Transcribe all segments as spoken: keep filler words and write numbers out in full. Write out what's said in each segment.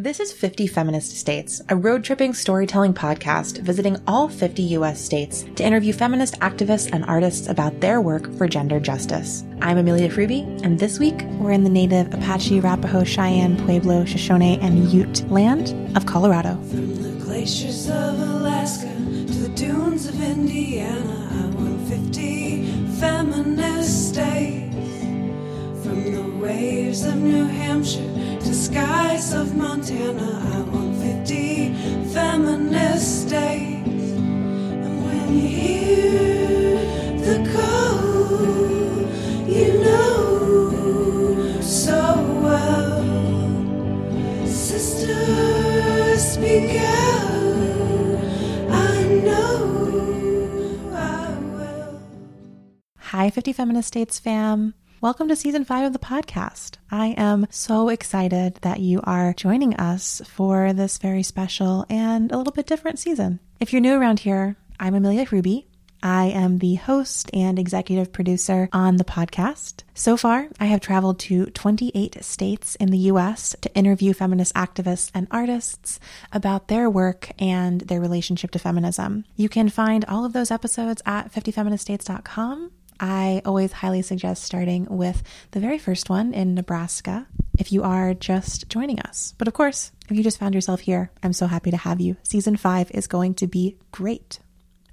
This is fifty Feminist States, a road-tripping storytelling podcast visiting all fifty U S states to interview feminist activists and artists about their work for gender justice. I'm Amelia Fruby, and this week we're in the native Apache, Arapaho, Cheyenne, Pueblo, Shoshone, and Ute land of Colorado. From the glaciers of Alaska to the dunes of Indiana, I want fifty feminist states. From the waves of New Hampshire to the skies of Montana, I want fifty feminist states. And when you hear the call, you know so well. Sister, speak out, I know I will. Hi, fifty Feminist States fam. Welcome to season five of the podcast. I am so excited that you are joining us for this very special and a little bit different season. If you're new around here, I'm Amelia Ruby. I am the host and executive producer on the podcast. So far, I have traveled to twenty-eight states in the U S to interview feminist activists and artists about their work and their relationship to feminism. You can find all of those episodes at fifty feminist states dot com. I always highly suggest starting with the very first one in Nebraska if you are just joining us. But of course, if you just found yourself here, I'm so happy to have you. Season five is going to be great.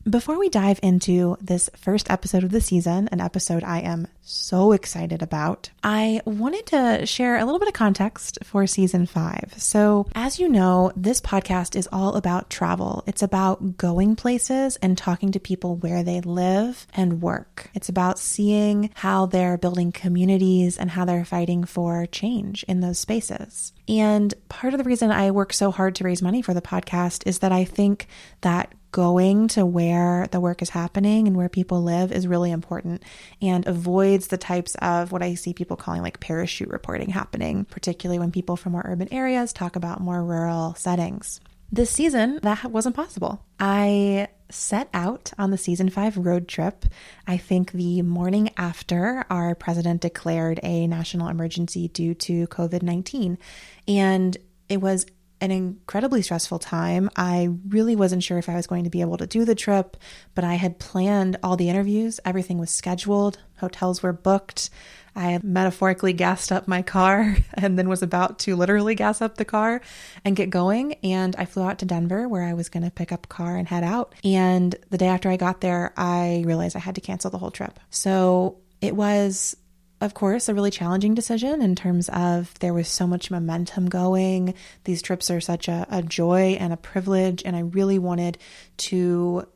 Before we dive into this first episode of the season, an episode I am so excited about, I wanted to share a little bit of context for season five. So as you know, this podcast is all about travel. It's about going places and talking to people where they live and work. It's about seeing how they're building communities and how they're fighting for change in those spaces. And part of the reason I work so hard to raise money for the podcast is that I think that going to where the work is happening and where people live is really important and avoids the types of what I see people calling like parachute reporting happening, particularly when people from more urban areas talk about more rural settings. This season, that wasn't possible. I set out on the season five road trip, I think the morning after our president declared a national emergency due to covid nineteen. And it was an incredibly stressful time. I really wasn't sure if I was going to be able to do the trip, but I had planned all the interviews. Everything was scheduled. Hotels were booked. I had metaphorically gassed up my car and then was about to literally gas up the car and get going. And I flew out to Denver where I was going to pick up a car and head out. And the day after I got there, I realized I had to cancel the whole trip. So it was, of course, a really challenging decision in terms of there was so much momentum going. These trips are such a, a joy and a privilege, and I really wanted to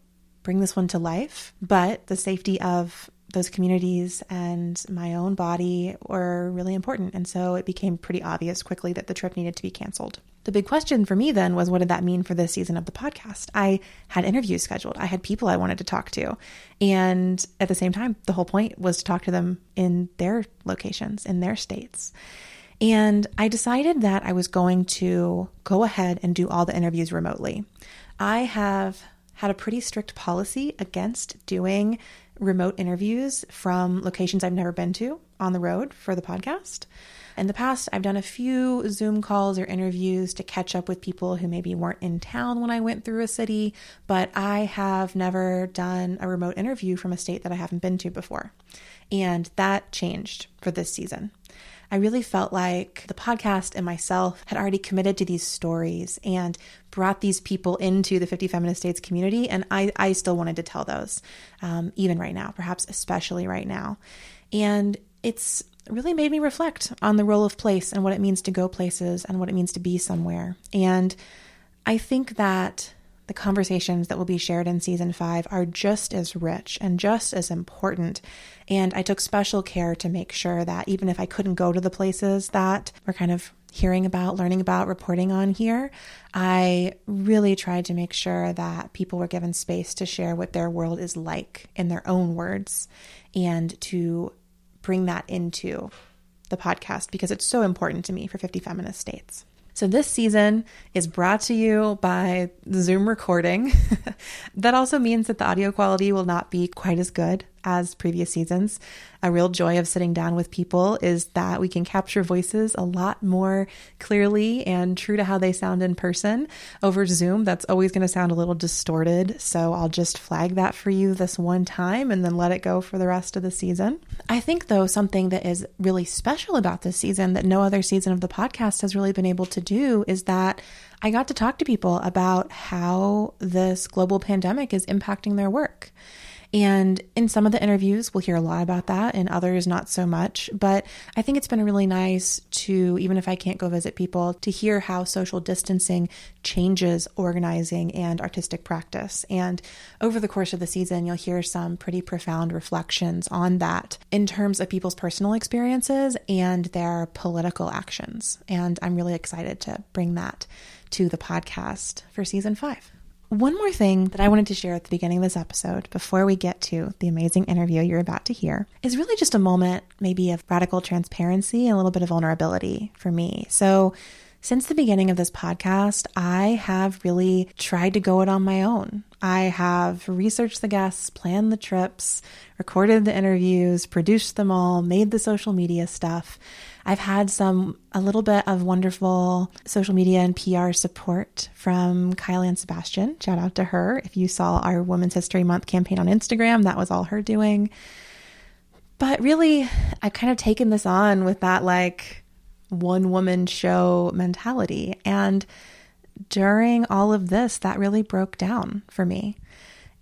bring this one to life. But the safety of those communities and my own body were really important, and so it became pretty obvious quickly that the trip needed to be canceled. The big question for me then was, what did that mean for this season of the podcast? I had interviews scheduled. I had people I wanted to talk to. And at the same time, the whole point was to talk to them in their locations, in their states. And I decided that I was going to go ahead and do all the interviews remotely. I have had a pretty strict policy against doing remote interviews from locations I've never been to on the road for the podcast. In the past, I've done a few Zoom calls or interviews to catch up with people who maybe weren't in town when I went through a city, but I have never done a remote interview from a state that I haven't been to before. And that changed for this season. I really felt like the podcast and myself had already committed to these stories and brought these people into the fifty Feminist States community, and I, I still wanted to tell those, um, even right now, perhaps especially right now. And it's really made me reflect on the role of place and what it means to go places and what it means to be somewhere. And I think that the conversations that will be shared in season five are just as rich and just as important. And I took special care to make sure that even if I couldn't go to the places that we're kind of hearing about, learning about, reporting on here, I really tried to make sure that people were given space to share what their world is like in their own words and to bring that into the podcast because it's so important to me for fifty Feminist States. So this season is brought to you by Zoom recording. That also means that the audio quality will not be quite as good. as previous seasons. A real joy of sitting down with people is that we can capture voices a lot more clearly and true to how they sound in person. Over Zoom, that's always going to sound a little distorted, so I'll just flag that for you this one time and then let it go for the rest of the season. I think, though, something that is really special about this season that no other season of the podcast has really been able to do is that I got to talk to people about how this global pandemic is impacting their work. And in some of the interviews, we'll hear a lot about that, and others not so much. But I think it's been really nice to, even if I can't go visit people, to hear how social distancing changes organizing and artistic practice. And over the course of the season, you'll hear some pretty profound reflections on that in terms of people's personal experiences and their political actions. And I'm really excited to bring that to the podcast for season five. One more thing that I wanted to share at the beginning of this episode before we get to the amazing interview you're about to hear is really just a moment maybe of radical transparency and a little bit of vulnerability for me. So since the beginning of this podcast, I have really tried to go it on my own. I have researched the guests, planned the trips, recorded the interviews, produced them all, made the social media stuff. I've had some, a little bit of wonderful social media and P R support from Kylie and Sebastian. Shout out to her. If you saw our Women's History Month campaign on Instagram, that was all her doing. But really, I've kind of taken this on with that like one woman show mentality. And during all of this, that really broke down for me.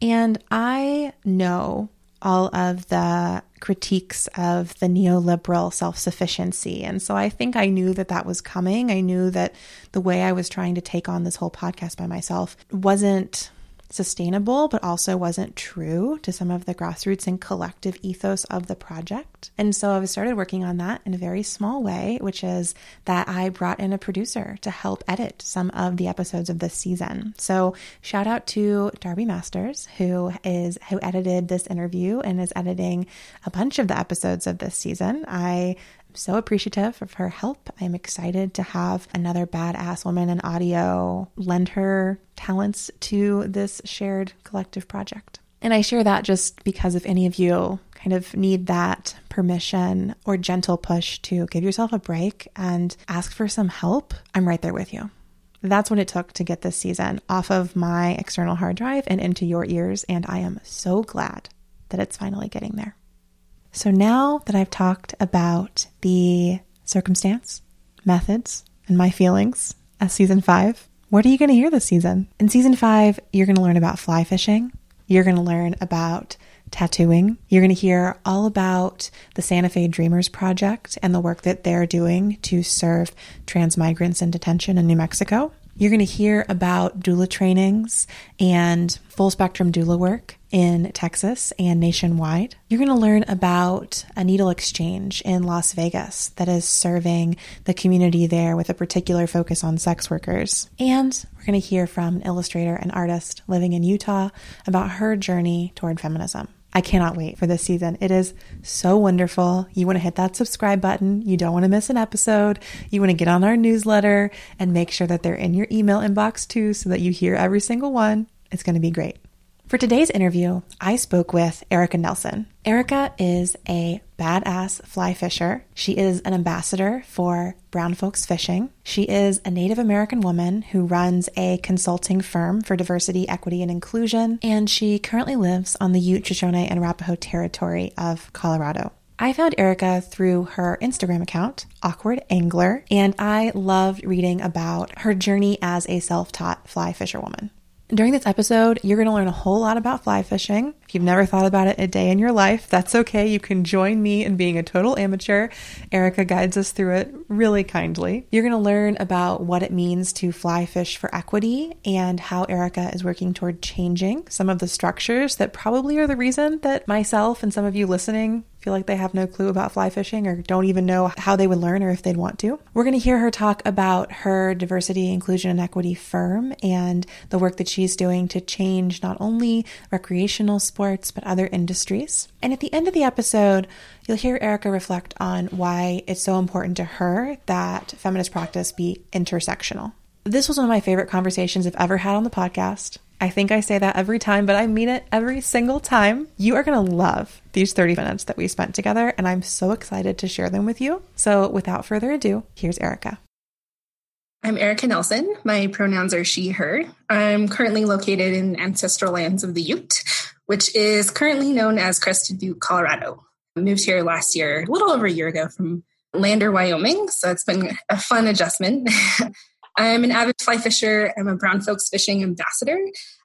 And I know all of the critiques of the neoliberal self-sufficiency. And so I think I knew that that was coming. I knew that the way I was trying to take on this whole podcast by myself wasn't sustainable, but also wasn't true to some of the grassroots and collective ethos of the project. And so I started working on that in a very small way, which is that I brought in a producer to help edit some of the episodes of this season. So shout out to Darby Masters, who is who edited this interview and is editing a bunch of the episodes of this season. I I'm so appreciative of her help. I'm excited to have another badass woman in audio lend her talents to this shared collective project. And I share that just because if any of you kind of need that permission or gentle push to give yourself a break and ask for some help, I'm right there with you. That's what it took to get this season off of my external hard drive and into your ears. And I am so glad that it's finally getting there. So now that I've talked about the circumstance, methods, and my feelings as season five, what are you going to hear this season? In season five, you're going to learn about fly fishing. You're going to learn about tattooing. You're going to hear all about the Santa Fe Dreamers Project and the work that they're doing to serve trans migrants in detention in New Mexico. You're going to hear about doula trainings and full spectrum doula work in Texas and nationwide. You're going to learn about a needle exchange in Las Vegas that is serving the community there with a particular focus on sex workers. And we're going to hear from an illustrator and artist living in Utah about her journey toward feminism. I cannot wait for this season. It is so wonderful. You want to hit that subscribe button. You don't want to miss an episode. You want to get on our newsletter and make sure that they're in your email inbox too so that you hear every single one. It's going to be great. For today's interview, I spoke with Erica Nelson. Erica is a badass fly fisher. She is an ambassador for Brown Folks Fishing. She is a Native American woman who runs a consulting firm for diversity, equity, and inclusion, and she currently lives on the Ute, Shoshone, and Arapaho territory of Colorado. I found Erica through her Instagram account, Awkward Angler, and I loved reading about her journey as a self-taught fly fisherwoman. During this episode, you're going to learn a whole lot about fly fishing. If you've never thought about it a day in your life, that's okay. You can join me in being a total amateur. Erica guides us through it really kindly. You're going to learn about what it means to fly fish for equity and how Erica is working toward changing some of the structures that probably are the reason that myself and some of you listening feel like they have no clue about fly fishing or don't even know how they would learn or if they'd want to. We're going to hear her talk about her diversity, inclusion, and equity firm and the work that she's doing to change not only recreational sports, but other industries. And at the end of the episode, you'll hear Erica reflect on why it's so important to her that feminist practice be intersectional. This was one of my favorite conversations I've ever had on the podcast. I think I say that every time, but I mean it every single time. You are going to love these thirty minutes that we spent together, and I'm so excited to share them with you. So without further ado, here's Erica. I'm Erica Nelson. My pronouns are she, her. I'm currently located in ancestral lands of the Ute, which is currently known as Crested Butte, Colorado. I moved here last year, a little over a year ago, from Lander, Wyoming. So it's been a fun adjustment. I'm an avid fly fisher. I'm a Brown Folks Fishing ambassador.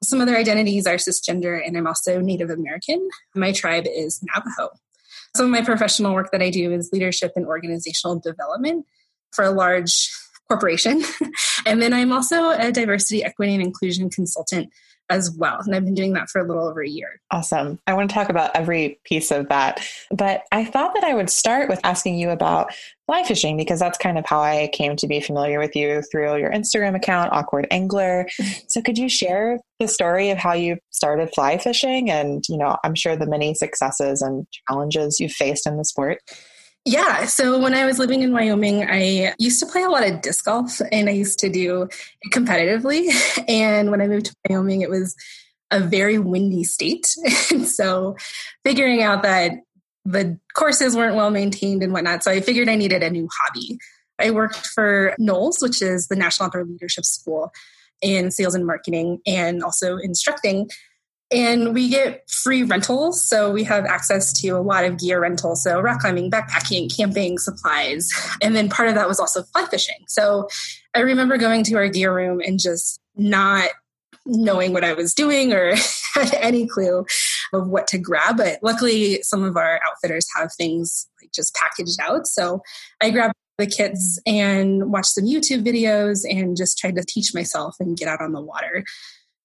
Some other identities are cisgender, and I'm also Native American. My tribe is Navajo. Some of my professional work that I do is leadership and organizational development for a large corporation. And then I'm also a diversity, equity, and inclusion consultant as well. And I've been doing that for a little over a year. Awesome. I want to talk about every piece of that. But I thought that I would start with asking you about fly fishing, because that's kind of how I came to be familiar with you through your Instagram account, Awkward Angler. So could you share the story of how you started fly fishing and, you know, I'm sure the many successes and challenges you faced in the sport? Yeah. So when I was living in Wyoming, I used to play a lot of disc golf, and I used to do it competitively. And when I moved to Wyoming, it was a very windy state. And so figuring out that the courses weren't well maintained and whatnot, so I figured I needed a new hobby. I worked for Knowles, which is the National Officer Leadership School, in sales and marketing and also instructing. And we get free rentals, so we have access to a lot of gear rentals, so rock climbing, backpacking, camping, supplies. And then part of that was also fly fishing. So I remember going to our gear room and just not knowing what I was doing or had any clue of what to grab. But luckily, some of our outfitters have things like just packaged out. So I grabbed the kits and watched some YouTube videos and just tried to teach myself and get out on the water.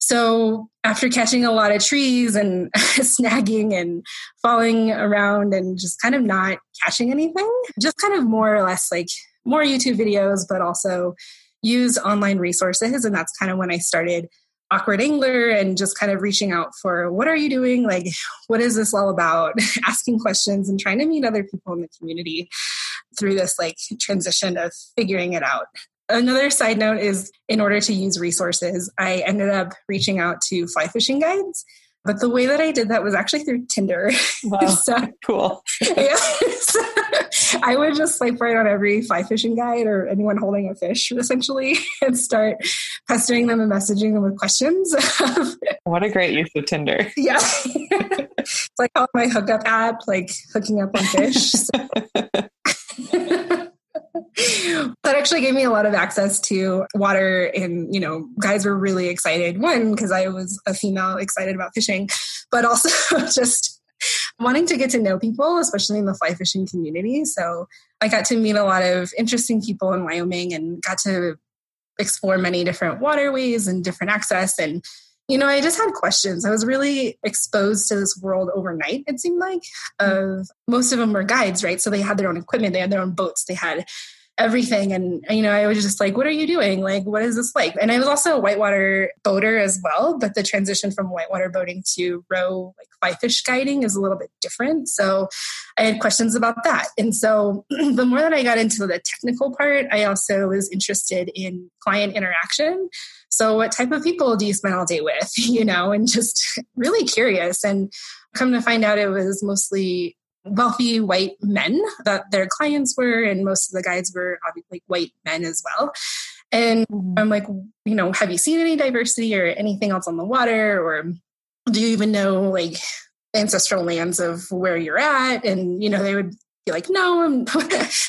So after catching a lot of trees and snagging and falling around and just kind of not catching anything, just kind of more or less like more YouTube videos, but also use online resources. And that's kind of when I started Awkward Angler and just kind of reaching out for, what are you doing? Like, what is this all about? Asking questions and trying to meet other people in the community through this like transition of figuring it out. Another side note is, in order to use resources, I ended up reaching out to fly fishing guides. But the way that I did that was actually through Tinder. Wow, so, cool. Yeah, so I would just swipe right on every fly fishing guide or anyone holding a fish, essentially, and start pestering them and messaging them with questions. What a great use of Tinder. Yeah. It's like how my hookup app, like hooking up on fish. So. That actually gave me a lot of access to water, and, you know, guys were really excited. One, because I was a female excited about fishing, but also just wanting to get to know people, especially in the fly fishing community. So I got to meet a lot of interesting people in Wyoming and got to explore many different waterways and different access. And, you know, I just had questions. I was really exposed to this world overnight, it seemed like. Of most of them were guides, right? So they had their own equipment, they had their own boats, they had everything. And, you know, I was just like, what are you doing? Like, what is this like? And I was also a whitewater boater as well, but the transition from whitewater boating to row, like fly fish guiding, is a little bit different. So I had questions about that. And so the more that I got into the technical part, I also was interested in client interaction. So what type of people do you spend all day with, you know, and just really curious. And come to find out, it was mostly wealthy white men that their clients were, and most of the guides were obviously white men as well. And I'm like, you know, have you seen any diversity or anything else on the water? Or do you even know like ancestral lands of where you're at? And, you know, they would be like, no, I'm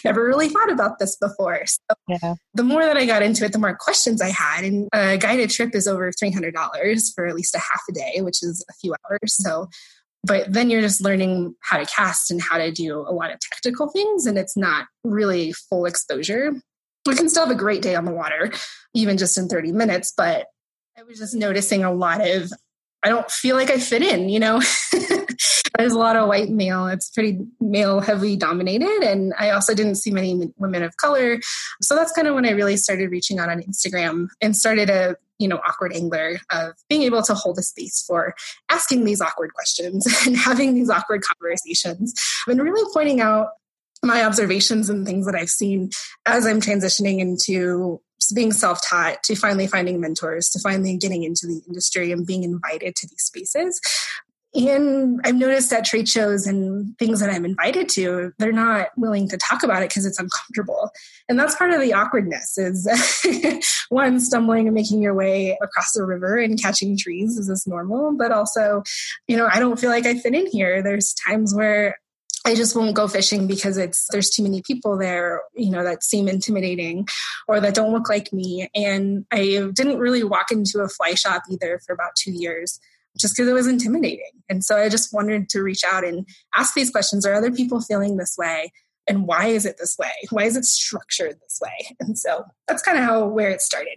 never really thought about this before. So yeah. The more that I got into it, the more questions I had. And a guided trip is over three hundred dollars for at least a half a day, which is a few hours. So but then you're just learning how to cast and how to do a lot of technical things, and it's not really full exposure. We can still have a great day on the water, even just in thirty minutes, but I was just noticing a lot of, I don't feel like I fit in, you know? There's a lot of white male. It's pretty male heavily dominated, and I also didn't see many women of color. So that's kind of when I really started reaching out on Instagram and started a you know, Awkward Angler, of being able to hold a space for asking these awkward questions and having these awkward conversations and really pointing out my observations and things that I've seen as I'm transitioning into being self-taught to finally finding mentors, to finally getting into the industry and being invited to these spaces. And I've noticed that trade shows and things that I'm invited to, they're not willing to talk about it because it's uncomfortable. And that's part of the awkwardness is one, stumbling and making your way across the river and catching trees is as normal. But also, you know, I don't feel like I fit in here. There's times where I just won't go fishing because it's there's too many people there, you know, that seem intimidating or that don't look like me. And I didn't really walk into a fly shop either for about two years. Just because it was intimidating. And so I just wanted to reach out and ask these questions. Are other people feeling this way? And why is it this way? Why is it structured this way? And so that's kind of how, where it started.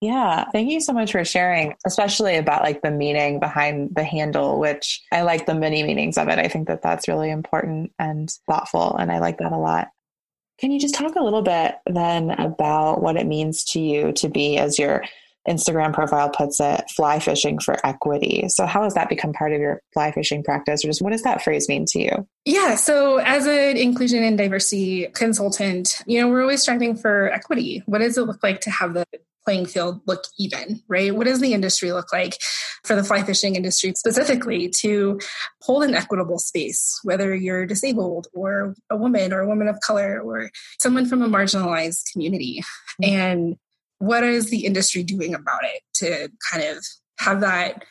Yeah. Thank you so much for sharing, especially about like the meaning behind the handle, which I like the many meanings of it. I think that that's really important and thoughtful. And I like that a lot. Can you just talk a little bit then about what it means to you to be, as your Instagram profile puts it, fly fishing for equity? So how has that become part of your fly fishing practice, or just what does that phrase mean to you? Yeah. So as an inclusion and diversity consultant, you know, we're always striving for equity. What does it look like to have the playing field look even, right? What does the industry look like for the fly fishing industry specifically to hold an equitable space, whether you're disabled or a woman or a woman of color or someone from a marginalized community? Mm-hmm. And what is the industry doing about it to kind of have that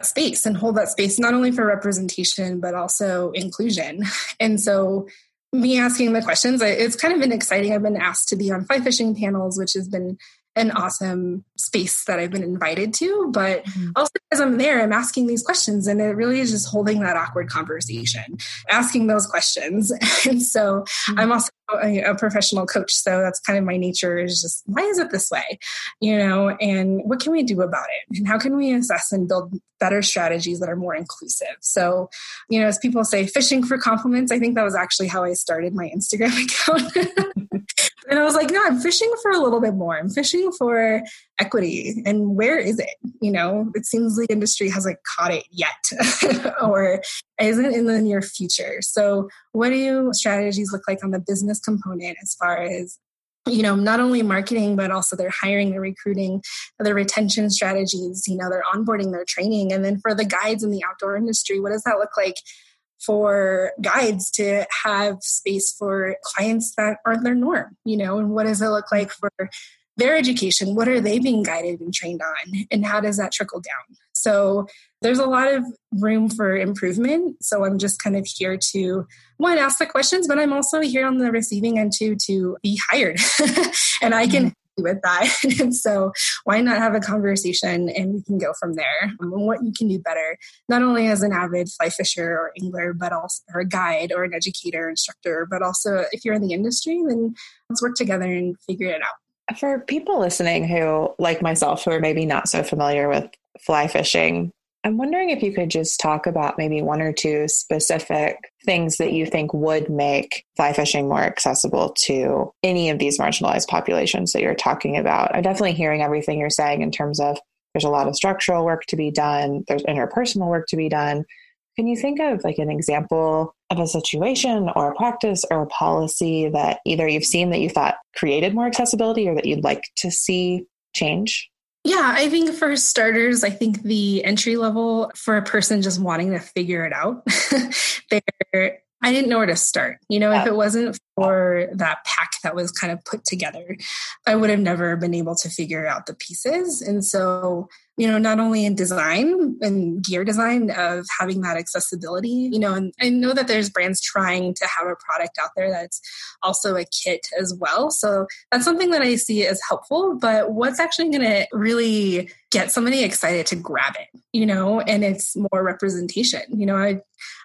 space and hold that space, not only for representation, but also inclusion? And so me asking the questions, it's kind of been exciting. I've been asked to be on fly fishing panels, which has been an awesome space that I've been invited to. But mm-hmm. also as I'm there, I'm asking these questions, and it really is just holding that awkward conversation, asking those questions. And so mm-hmm. I'm also a, a professional coach. So that's kind of my nature, is just, why is it this way? You know, and what can we do about it? And how can we assess and build better strategies that are more inclusive? So, you know, as people say, fishing for compliments, I think that was actually how I started my Instagram account. And I was like, no, I'm fishing for a little bit more. I'm fishing for equity. And where is it? You know, it seems the industry hasn't caught it yet or isn't in the near future. So what do your strategies look like on the business component as far as, you know, not only marketing, but also their hiring, their recruiting, their retention strategies, you know, their onboarding, their training. And then for the guides in the outdoor industry, what does that look like for guides to have space for clients that aren't their norm, you know? And what does it look like for their education? What are they being guided and trained on? And how does that trickle down? So there's a lot of room for improvement. So I'm just kind of here to, one, ask the questions, but I'm also here on the receiving end too, to be hired. And I can help you with that. And so why not have a conversation, and we can go from there on what you can do better, not only as an avid fly fisher or angler, but also or a guide or an educator, instructor, but also if you're in the industry, then let's work together and figure it out. For people listening who, like myself, who are maybe not so familiar with fly fishing, I'm wondering if you could just talk about maybe one or two specific things that you think would make fly fishing more accessible to any of these marginalized populations that you're talking about. I'm definitely hearing everything you're saying in terms of there's a lot of structural work to be done. There's interpersonal work to be done. Can you think of like an example of a situation or a practice or a policy that either you've seen that you thought created more accessibility or that you'd like to see change? Yeah, I think for starters, I think the entry level for a person just wanting to figure it out, there, I didn't know where to start. You know, yeah. If it wasn't for that pack that was kind of put together, I would have never been able to figure out the pieces. And so, you know, not only in design and gear design of having that accessibility, you know, and I know that there's brands trying to have a product out there that's also a kit as well. So that's something that I see as helpful, but what's actually going to really get somebody excited to grab it, you know, and it's more representation. You know, I,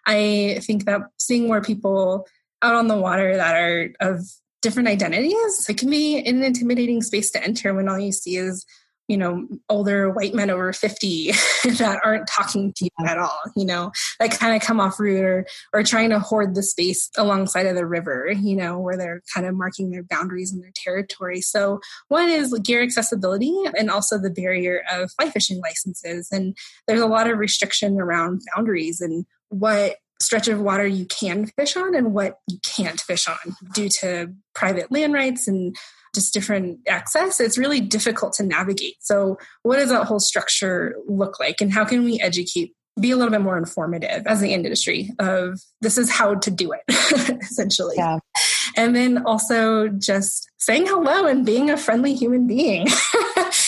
I think that seeing more people out on the water that are of different identities, it can be an intimidating space to enter when all you see is, you know, older white men over fifty that aren't talking to you at all, you know, that kind of come off rude or, or trying to hoard the space alongside of the river, you know, where they're kind of marking their boundaries and their territory. So one is gear accessibility and also the barrier of fly fishing licenses. And there's a lot of restriction around boundaries and what stretch of water you can fish on and what you can't fish on due to private land rights and just different access, it's really difficult to navigate. So what does that whole structure look like? And how can we educate, be a little bit more informative as the industry of this is how to do it, essentially. Yeah. And then also just saying hello and being a friendly human being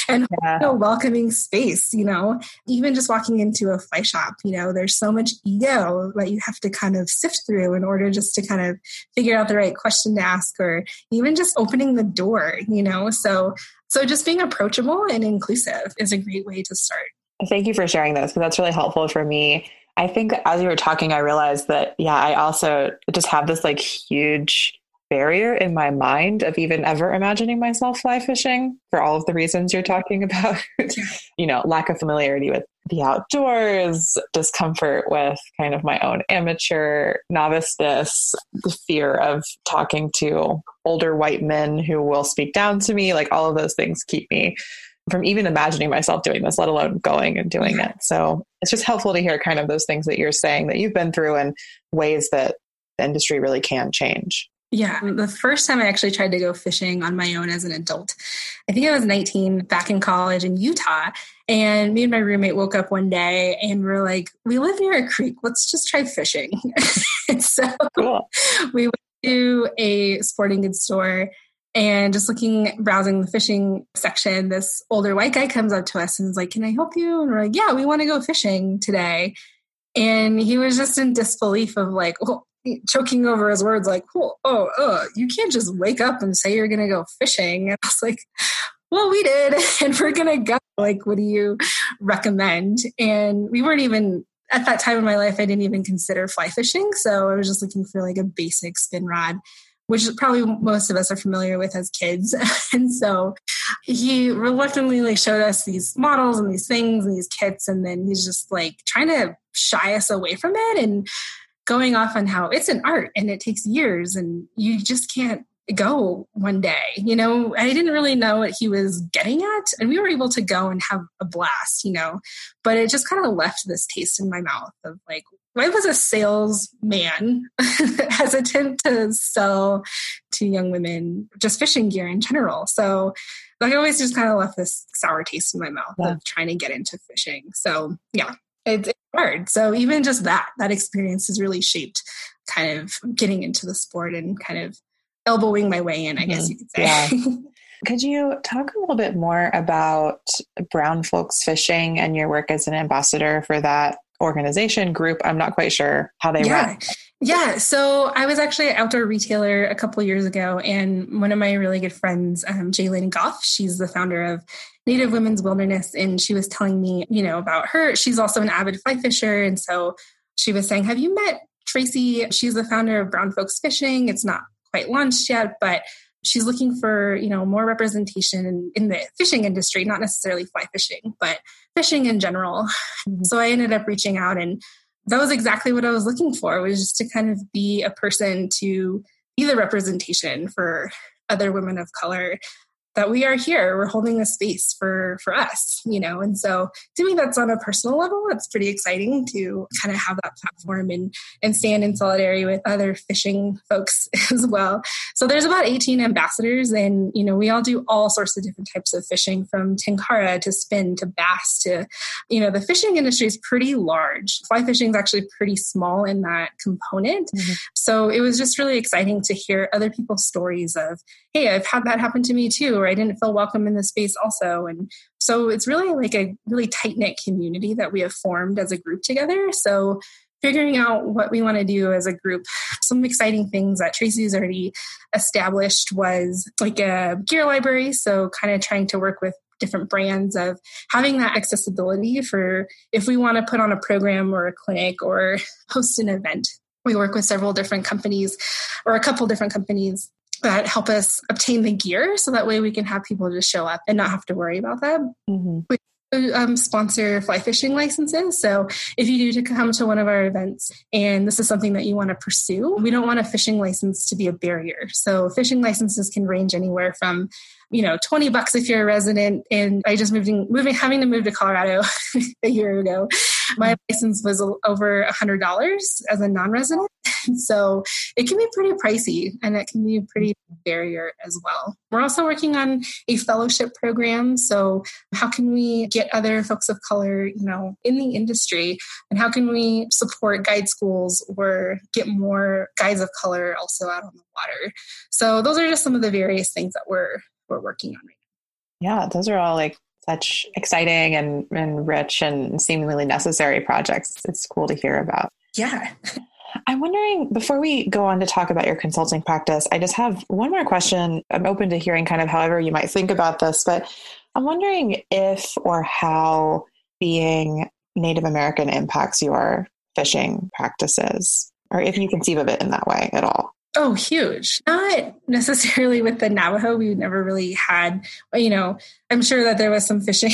and yeah. a welcoming space, you know, even just walking into a fly shop, you know, there's so much ego that you have to kind of sift through in order just to kind of figure out the right question to ask, or even just opening the door, you know, so, so just being approachable and inclusive is a great way to start. Thank you for sharing those, because that's really helpful for me. I think as you were talking, I realized that, yeah, I also just have this like huge barrier in my mind of even ever imagining myself fly fishing for all of the reasons you're talking about, you know, lack of familiarity with the outdoors, discomfort with kind of my own amateur noviceness, the fear of talking to older white men who will speak down to me, like all of those things keep me from even imagining myself doing this, let alone going and doing it. So it's just helpful to hear kind of those things that you're saying that you've been through and ways that the industry really can change. Yeah. The first time I actually tried to go fishing on my own as an adult, I think I was nineteen, back in college in Utah. And me and my roommate woke up one day and we're like, we live near a creek. Let's just try fishing. So cool. We went to a sporting goods store. And just looking, browsing the fishing section, this older white guy comes up to us and is like, can I help you? And we're like, yeah, we want to go fishing today. And he was just in disbelief of like, oh, choking over his words, like, oh, oh, oh, you can't just wake up and say you're going to go fishing. And I was like, well, we did. And we're going to go. Like, what do you recommend? And we weren't even... At that time in my life, I didn't even consider fly fishing. So I was just looking for like a basic spin rod, which is probably most of us are familiar with as kids. And so he reluctantly like showed us these models and these things and these kits. And then he's just like trying to shy us away from it and going off on how it's an art and it takes years and you just can't go one day. You know, I didn't really know what he was getting at, and we were able to go and have a blast, you know, but it just kind of left this taste in my mouth of like, I was a salesman hesitant to sell to young women just fishing gear in general. So like I always just kind of left this sour taste in my mouth yeah. of trying to get into fishing. So yeah, it's, it's hard. So even just that, that experience has really shaped kind of getting into the sport and kind of elbowing my way in, I mm-hmm. guess you could say. Yeah. Could you talk a little bit more about Brown Folks Fishing and your work as an ambassador for that organization, group? I'm not quite sure how they yeah. run. Yeah. So I was actually an outdoor retailer a couple of years ago. And one of my really good friends, um, Jaylene Goff, she's the founder of Native Women's Wilderness. And she was telling me, you know, about her. She's also an avid fly fisher. And so she was saying, have you met Tracy? She's the founder of Brown Folks Fishing. It's not quite launched yet, but she's looking for, you know, more representation in, in the fishing industry, not necessarily fly fishing, but fishing in general. Mm-hmm. So I ended up reaching out, and that was exactly what I was looking for, was just to kind of be a person to be the representation for other women of color, that we are here, we're holding a space for, for us, you know? And so to me, that's on a personal level, it's pretty exciting to kind of have that platform and, and stand in solidarity with other fishing folks as well. So there's about eighteen ambassadors, and, you know, we all do all sorts of different types of fishing, from Tenkara to spin to bass to, you know, the fishing industry is pretty large. Fly fishing is actually pretty small in that component. Mm-hmm. So it was just really exciting to hear other people's stories of, hey, I've had that happen to me too, or I didn't feel welcome in this space also. And so it's really like a really tight-knit community that we have formed as a group together. So figuring out what we want to do as a group. Some exciting things that Tracy's already established was like a gear library. So kind of trying to work with different brands of having that accessibility for if we want to put on a program or a clinic or host an event. We work with several different companies or a couple different companies that help us obtain the gear, so that way we can have people just show up and not have to worry about that. Mm-hmm. We um, sponsor fly fishing licenses. So if you do to come to one of our events and this is something that you want to pursue, we don't want a fishing license to be a barrier. So fishing licenses can range anywhere from, you know, twenty bucks if you're a resident. And I just moved in, moving, having to move to Colorado a year ago, my license was over a hundred dollars as a non-resident. So it can be pretty pricey and it can be a pretty barrier as well. We're also working on a fellowship program. So how can we get other folks of color, you know, in the industry, and how can we support guide schools or get more guides of color also out on the water? So those are just some of the various things that we're we're working on right now. Yeah, those are all like such exciting and, and rich and seemingly necessary projects. It's cool to hear about. Yeah. I'm wondering, before we go on to talk about your consulting practice, I just have one more question. I'm open to hearing kind of however you might think about this, but I'm wondering if or how being Native American impacts your fishing practices, or if you conceive of it in that way at all. Oh, huge. Not necessarily with the Navajo. We never really had, you know, I'm sure that there was some fishing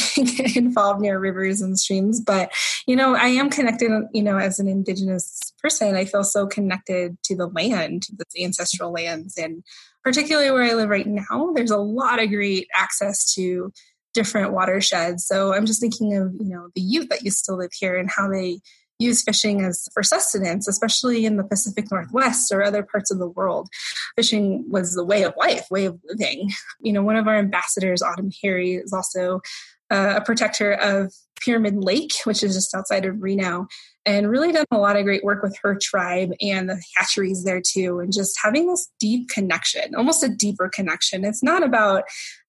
involved near rivers and streams, but, you know, I am connected, you know, as an Indigenous person, I feel so connected to the land, to the ancestral lands. And particularly where I live right now, there's a lot of great access to different watersheds. So I'm just thinking of, you know, the youth that used to live here and how they use fishing as for sustenance, especially in the Pacific Northwest or other parts of the world. Fishing was the way of life, way of living. You know, one of our ambassadors, Autumn Harry, is also uh, a protector of Pyramid Lake, which is just outside of Reno, and really done a lot of great work with her tribe and the hatcheries there too. And just having this deep connection, almost a deeper connection. It's not about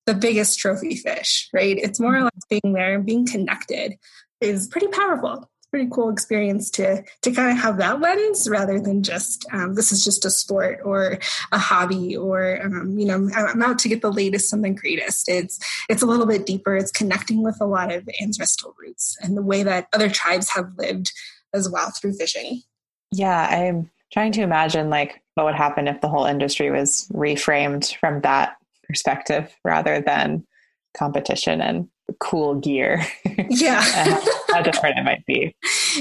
the biggest trophy fish, right? It's more like being there and being connected is pretty powerful. Pretty cool experience to to kind of have that lens rather than just um, this is just a sport or a hobby or um, you know, I'm out to get the latest and the greatest. It's it's a little bit deeper. It's connecting with a lot of ancestral roots and the way that other tribes have lived as well through fishing. Yeah, I'm trying to imagine like what would happen if the whole industry was reframed from that perspective rather than competition and cool gear. Yeah. How different it might be.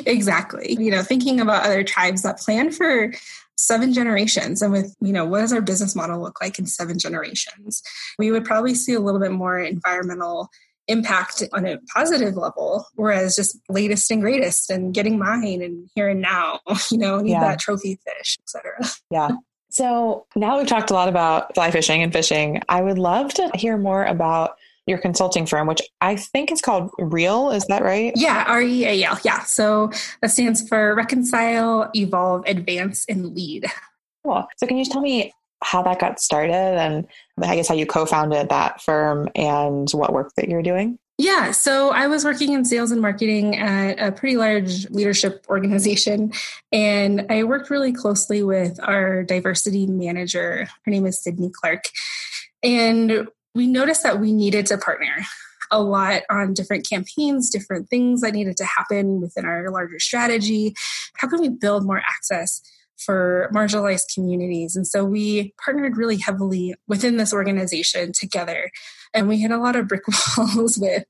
Exactly. You know, thinking about other tribes that plan for seven generations and with, you know, what does our business model look like in seven generations? We would probably see a little bit more environmental impact on a positive level, whereas just latest and greatest and getting mine and here and now, you know, need yeah. that trophy fish, et cetera. Yeah. So now we've talked a lot about fly fishing and fishing. I would love to hear more about your consulting firm, which I think is called Real. Is that right? Yeah, R E A L. Yeah. So that stands for Reconcile, Evolve, Advance, and Lead. Cool. So can you tell me how that got started and I guess how you co-founded that firm and what work that you're doing? Yeah. So I was working in sales and marketing at a pretty large leadership organization, and I worked really closely with our diversity manager. Her name is Sydney Clark. And we noticed that we needed to partner a lot on different campaigns, different things that needed to happen within our larger strategy. How can we build more access for marginalized communities? And so we partnered really heavily within this organization together. And we hit a lot of brick walls with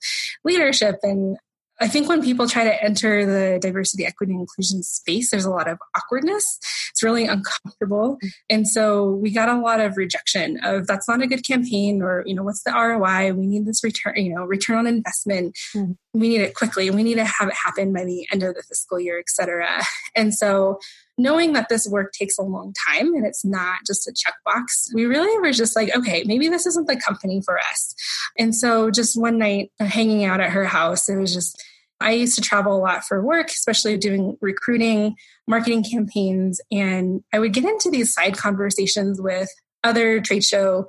leadership. And I think when people try to enter the diversity, equity, and inclusion space, there's a lot of awkwardness. It's really uncomfortable. And so we got a lot of rejection of that's not a good campaign, or, you know, what's the R O I? We need this return, you know, return on investment. Mm. We need it quickly. We need to have it happen by the end of the fiscal year, et cetera. And so knowing that this work takes a long time and it's not just a checkbox, we really were just like, okay, maybe this isn't the company for us. And so just one night hanging out at her house, it was just, I used to travel a lot for work, especially doing recruiting, marketing campaigns. And I would get into these side conversations with other trade show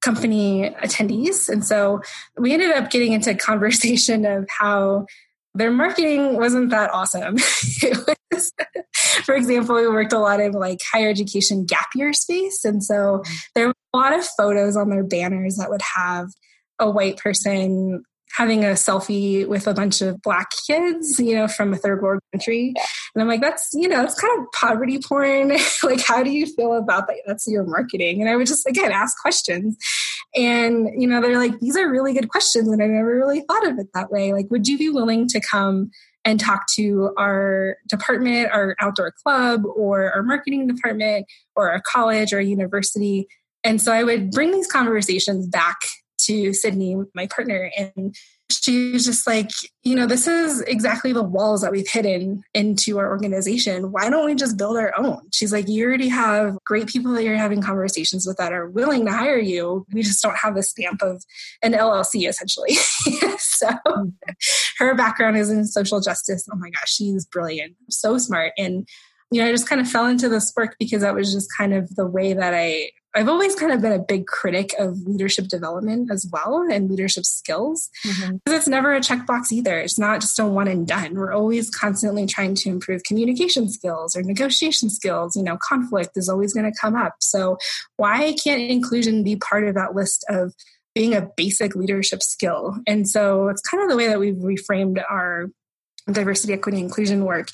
company attendees. And so we ended up getting into a conversation of how their marketing wasn't that awesome. It was, for example, we worked a lot in like higher education gap year space. And so there were a lot of photos on their banners that would have a white person having a selfie with a bunch of Black kids, you know, from a third world country. And I'm like, that's, you know, it's kind of poverty porn. Like, how do you feel about that? That's your marketing. And I would just, again, ask questions. And, you know, they're like, these are really good questions. And I never really thought of it that way. Like, would you be willing to come and talk to our department, our outdoor club, or our marketing department, or our college or university? And so I would bring these conversations back to Sydney, my partner, and she was just like, you know, this is exactly the walls that we've hidden into our organization. Why don't we just build our own? She's like, you already have great people that you're having conversations with that are willing to hire you. We just don't have the stamp of an L L C, essentially. So her background is in social justice. Oh my gosh, she's brilliant. So smart. And, you know, I just kind of fell into this work because that was just kind of the way that I, I've always kind of been a big critic of leadership development as well and leadership skills, mm-hmm. because it's never a checkbox either. It's not just a one and done. We're always constantly trying to improve communication skills or negotiation skills. You know, conflict is always going to come up. So why can't inclusion be part of that list of being a basic leadership skill? And so it's kind of the way that we've reframed our diversity, equity, inclusion work.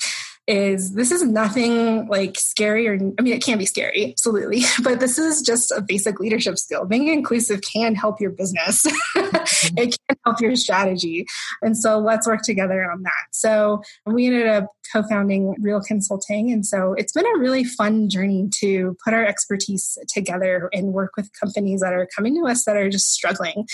Is this is nothing like scary or, I mean, it can be scary, absolutely, but this is just a basic leadership skill. Being inclusive can help your business. Mm-hmm. It can help your strategy. And so let's work together on that. So we ended up co-founding Real Consulting. And so it's been a really fun journey to put our expertise together and work with companies that are coming to us that are just struggling,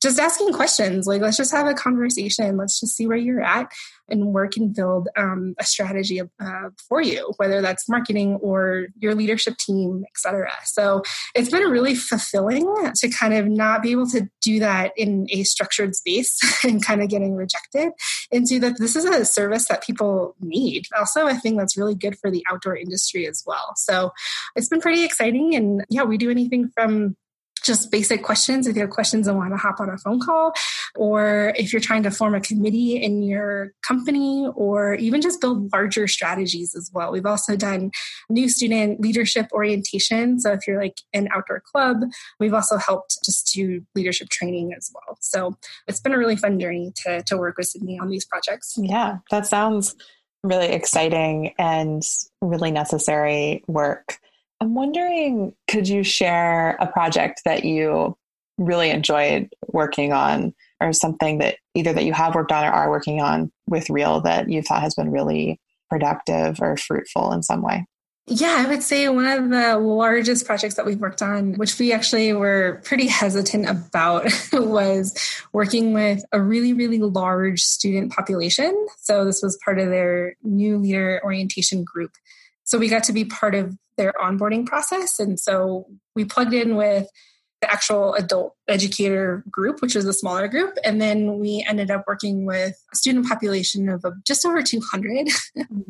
just asking questions. Like, let's just have a conversation. Let's just see where you're at and work and build um, a strategy uh, for you, whether that's marketing or your leadership team, et cetera. So it's been really fulfilling to kind of not be able to do that in a structured space and kind of getting rejected, and see that this is a service that people need. Also, I think that's really good for the outdoor industry as well. So it's been pretty exciting. And yeah, we do anything from just basic questions. If you have questions and want to hop on a phone call, or if you're trying to form a committee in your company, or even just build larger strategies as well. We've also done new student leadership orientation. So if you're like an outdoor club, we've also helped just do leadership training as well. So it's been a really fun journey to, to work with Sydney on these projects. Yeah, that sounds really exciting and really necessary work. I'm wondering, could you share a project that you really enjoyed working on, or something that either that you have worked on or are working on with Real that you thought has been really productive or fruitful in some way? Yeah, I would say one of the largest projects that we've worked on, which we actually were pretty hesitant about, was working with a really, really large student population. So this was part of their new leader orientation group. So we got to be part of their onboarding process. And so we plugged in with the actual adult educator group, which was the smaller group. And then we ended up working with a student population of just over two hundred. Mm-hmm.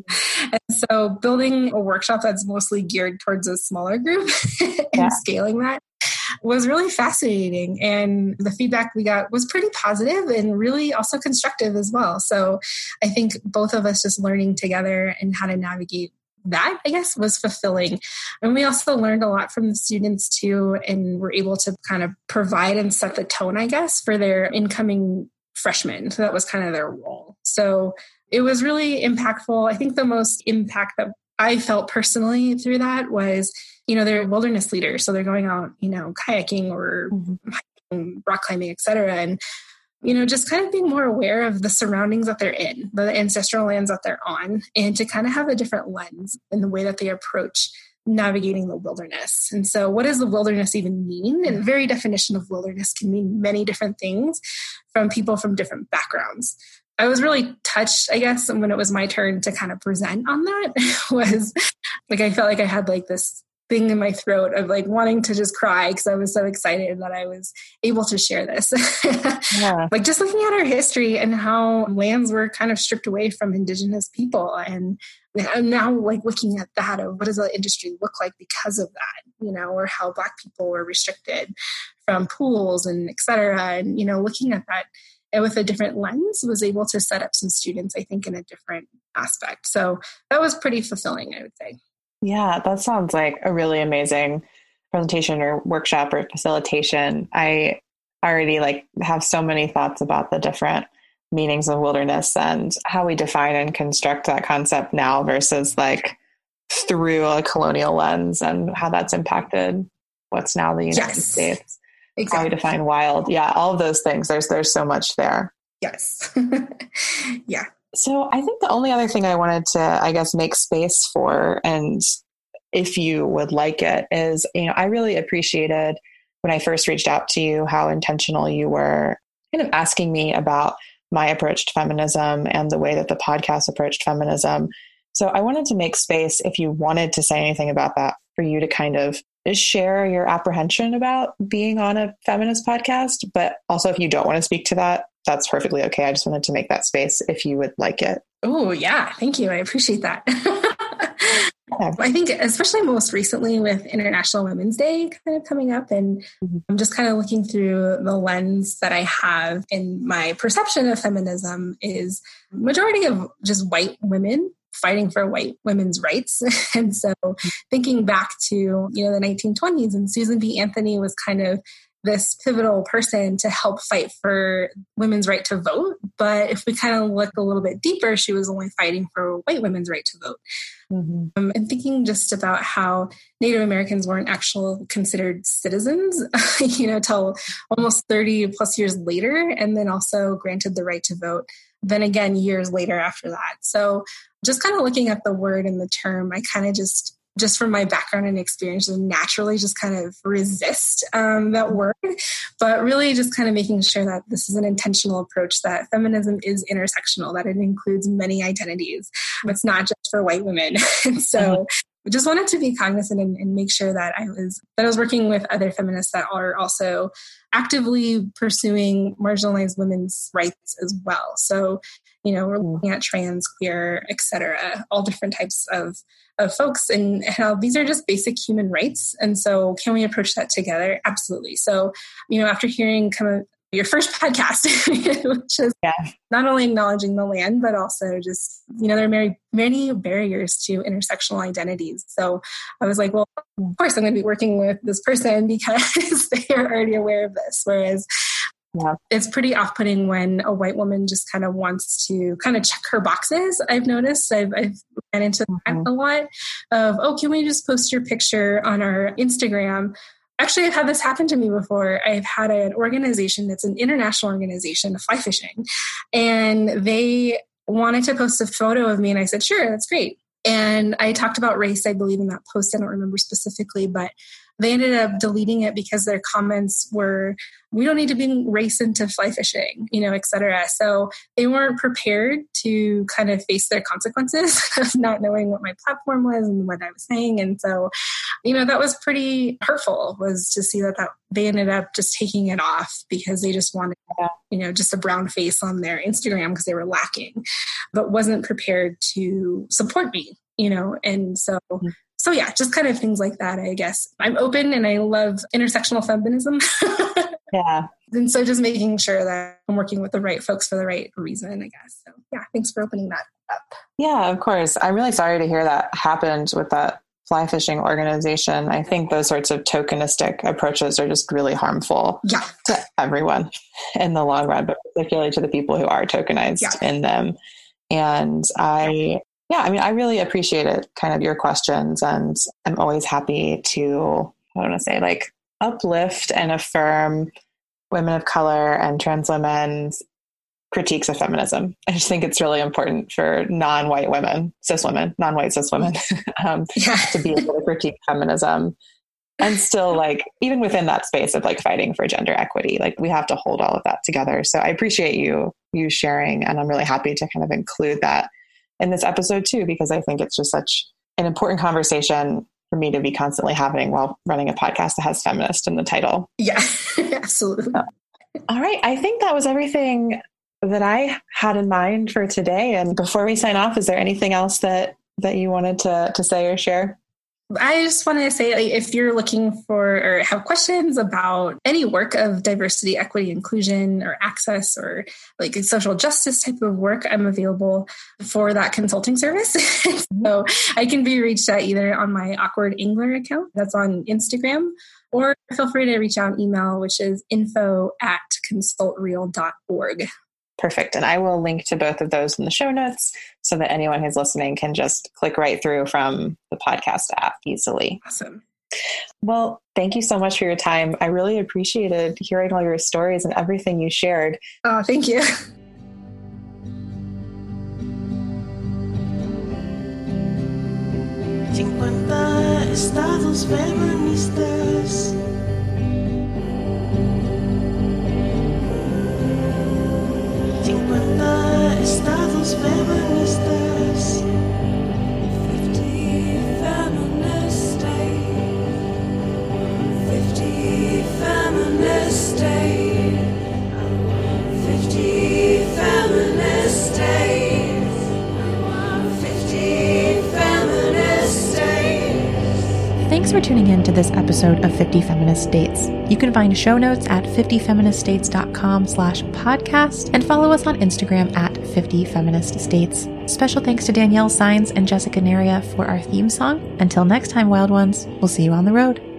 And so building a workshop that's mostly geared towards a smaller group and yeah. scaling that was really fascinating. And the feedback we got was pretty positive and really also constructive as well. So I think both of us just learning together and how to navigate that, I guess, was fulfilling. And we also learned a lot from the students too, and were able to kind of provide and set the tone, I guess, for their incoming freshmen. So that was kind of their role. So it was really impactful. I think the most impact that I felt personally through that was, you know, they're wilderness leaders. So they're going out, you know, kayaking or hiking, rock climbing, et cetera. And you know, just kind of being more aware of the surroundings that they're in, the ancestral lands that they're on, and to kind of have a different lens in the way that they approach navigating the wilderness. And so what does the wilderness even mean? And the very definition of wilderness can mean many different things from people from different backgrounds. I was really touched, I guess, when it was my turn to kind of present on that was like, I felt like I had like this thing in my throat of like wanting to just cry because I was so excited that I was able to share this. Yeah. Like just looking at our history and how lands were kind of stripped away from Indigenous people. And now like looking at that of what does the industry look like because of that, you know, or how Black people were restricted from pools and et cetera. And, you know, looking at that and with a different lens was able to set up some students, I think, in a different aspect. So that was pretty fulfilling, I would say. Yeah, that sounds like a really amazing presentation or workshop or facilitation. I already like have so many thoughts about the different meanings of wilderness and how we define and construct that concept now versus like through a colonial lens and how that's impacted what's now the United yes, States. Exactly. How we define wild. Yeah, all of those things. There's there's so much there. Yes. Yeah. So I think the only other thing I wanted to, I guess, make space for, and if you would like it, is, you know, I really appreciated when I first reached out to you, how intentional you were kind of asking me about my approach to feminism and the way that the podcast approached feminism. So I wanted to make space, if you wanted to say anything about that, for you to kind of share your apprehension about being on a feminist podcast. But also, if you don't want to speak to that, that's perfectly okay. I just wanted to make that space if you would like it. Oh, yeah. Thank you. I appreciate that. Yeah. I think especially most recently with International Women's Day kind of coming up, and mm-hmm. I'm just kind of looking through the lens that I have in my perception of feminism is majority of just white women fighting for white women's rights. And so thinking back to, you know, the nineteen twenties, and Susan B. Anthony was kind of this pivotal person to help fight for women's right to vote. But if we kind of look a little bit deeper, she was only fighting for white women's right to vote. Mm-hmm. Um, and thinking just about how Native Americans weren't actually considered citizens, you know, till almost thirty plus years later, and then also granted the right to vote. Then again, years later after that. So just kind of looking at the word and the term, I kind of just just from my background and experience, naturally just kind of resist um, that word, but really just kind of making sure that this is an intentional approach, that feminism is intersectional, that it includes many identities. It's not just for white women. And so I just wanted to be cognizant and, and make sure that I was, that I was working with other feminists that are also actively pursuing marginalized women's rights as well. So, you know, we're looking at trans, queer, et cetera, all different types of of folks and how these are just basic human rights. And so can we approach that together? Absolutely. So, you know, after hearing kind of your first podcast, which is yeah. not only acknowledging the land, but also just, you know, there are many, many barriers to intersectional identities. So I was like, well, of course I'm going to be working with this person because they're already aware of this. Whereas yeah. it's pretty off-putting when a white woman just kind of wants to kind of check her boxes. I've noticed I've, I've ran into mm-hmm. that a lot of, oh, can we just post your picture on our Instagram? Actually, I've had this happen to me before. I've had an organization that's an international organization of fly fishing, and they wanted to post a photo of me. And I said, sure, that's great. And I talked about race, I believe, in that post. I don't remember specifically, but they ended up deleting it because their comments were, we don't need to bring race into fly fishing, you know, et cetera. So they weren't prepared to kind of face their consequences of not knowing what my platform was and what I was saying. And so, you know, that was pretty hurtful, was to see that, that they ended up just taking it off because they just wanted, you know, just a brown face on their Instagram because they were lacking, but wasn't prepared to support me, you know? And so... Mm-hmm. So yeah, just kind of things like that, I guess. I'm open and I love intersectional feminism. Yeah. And so just making sure that I'm working with the right folks for the right reason, I guess. So yeah, thanks for opening that up. Yeah, of course. I'm really sorry to hear that happened with that fly fishing organization. I think those sorts of tokenistic approaches are just really harmful yeah. to everyone in the long run, but particularly to the people who are tokenized yeah. in them. And I... Yeah. Yeah, I mean, I really appreciate it, kind of your questions, and I'm always happy to, I want to say, like, uplift and affirm women of color and trans women's critiques of feminism. I just think it's really important for non-white women, cis women, non-white cis women, um, yeah. to be able to critique feminism. And still, like, even within that space of, like, fighting for gender equity, like, we have to hold all of that together. So I appreciate you, you sharing, and I'm really happy to kind of include that in this episode too, because I think it's just such an important conversation for me to be constantly having while running a podcast that has feminist in the title. Yeah, absolutely. So, all right. I think that was everything that I had in mind for today. And before we sign off, is there anything else that, that you wanted to, to say or share? I just want to say, like, if you're looking for or have questions about any work of diversity, equity, inclusion, or access, or like social justice type of work, I'm available for that consulting service. So I can be reached at either on my Awkward Angler account, that's on Instagram, or feel free to reach out on email, which is info at consult real dot org. Perfect. And I will link to both of those in the show notes so that anyone who's listening can just click right through from the podcast app easily. Awesome. Well, thank you so much for your time. I really appreciated hearing all your stories and everything you shared. Oh, thank you. fifty estados feministas. Thanks for tuning in to this episode of fifty Feminist States. You can find show notes at fifty feminist states dot com slash podcast and follow us on Instagram at fifty feminist states. Special thanks to Danielle Saenz and Jessica Neria for our theme song. Until next time, Wild Ones, we'll see you on the road.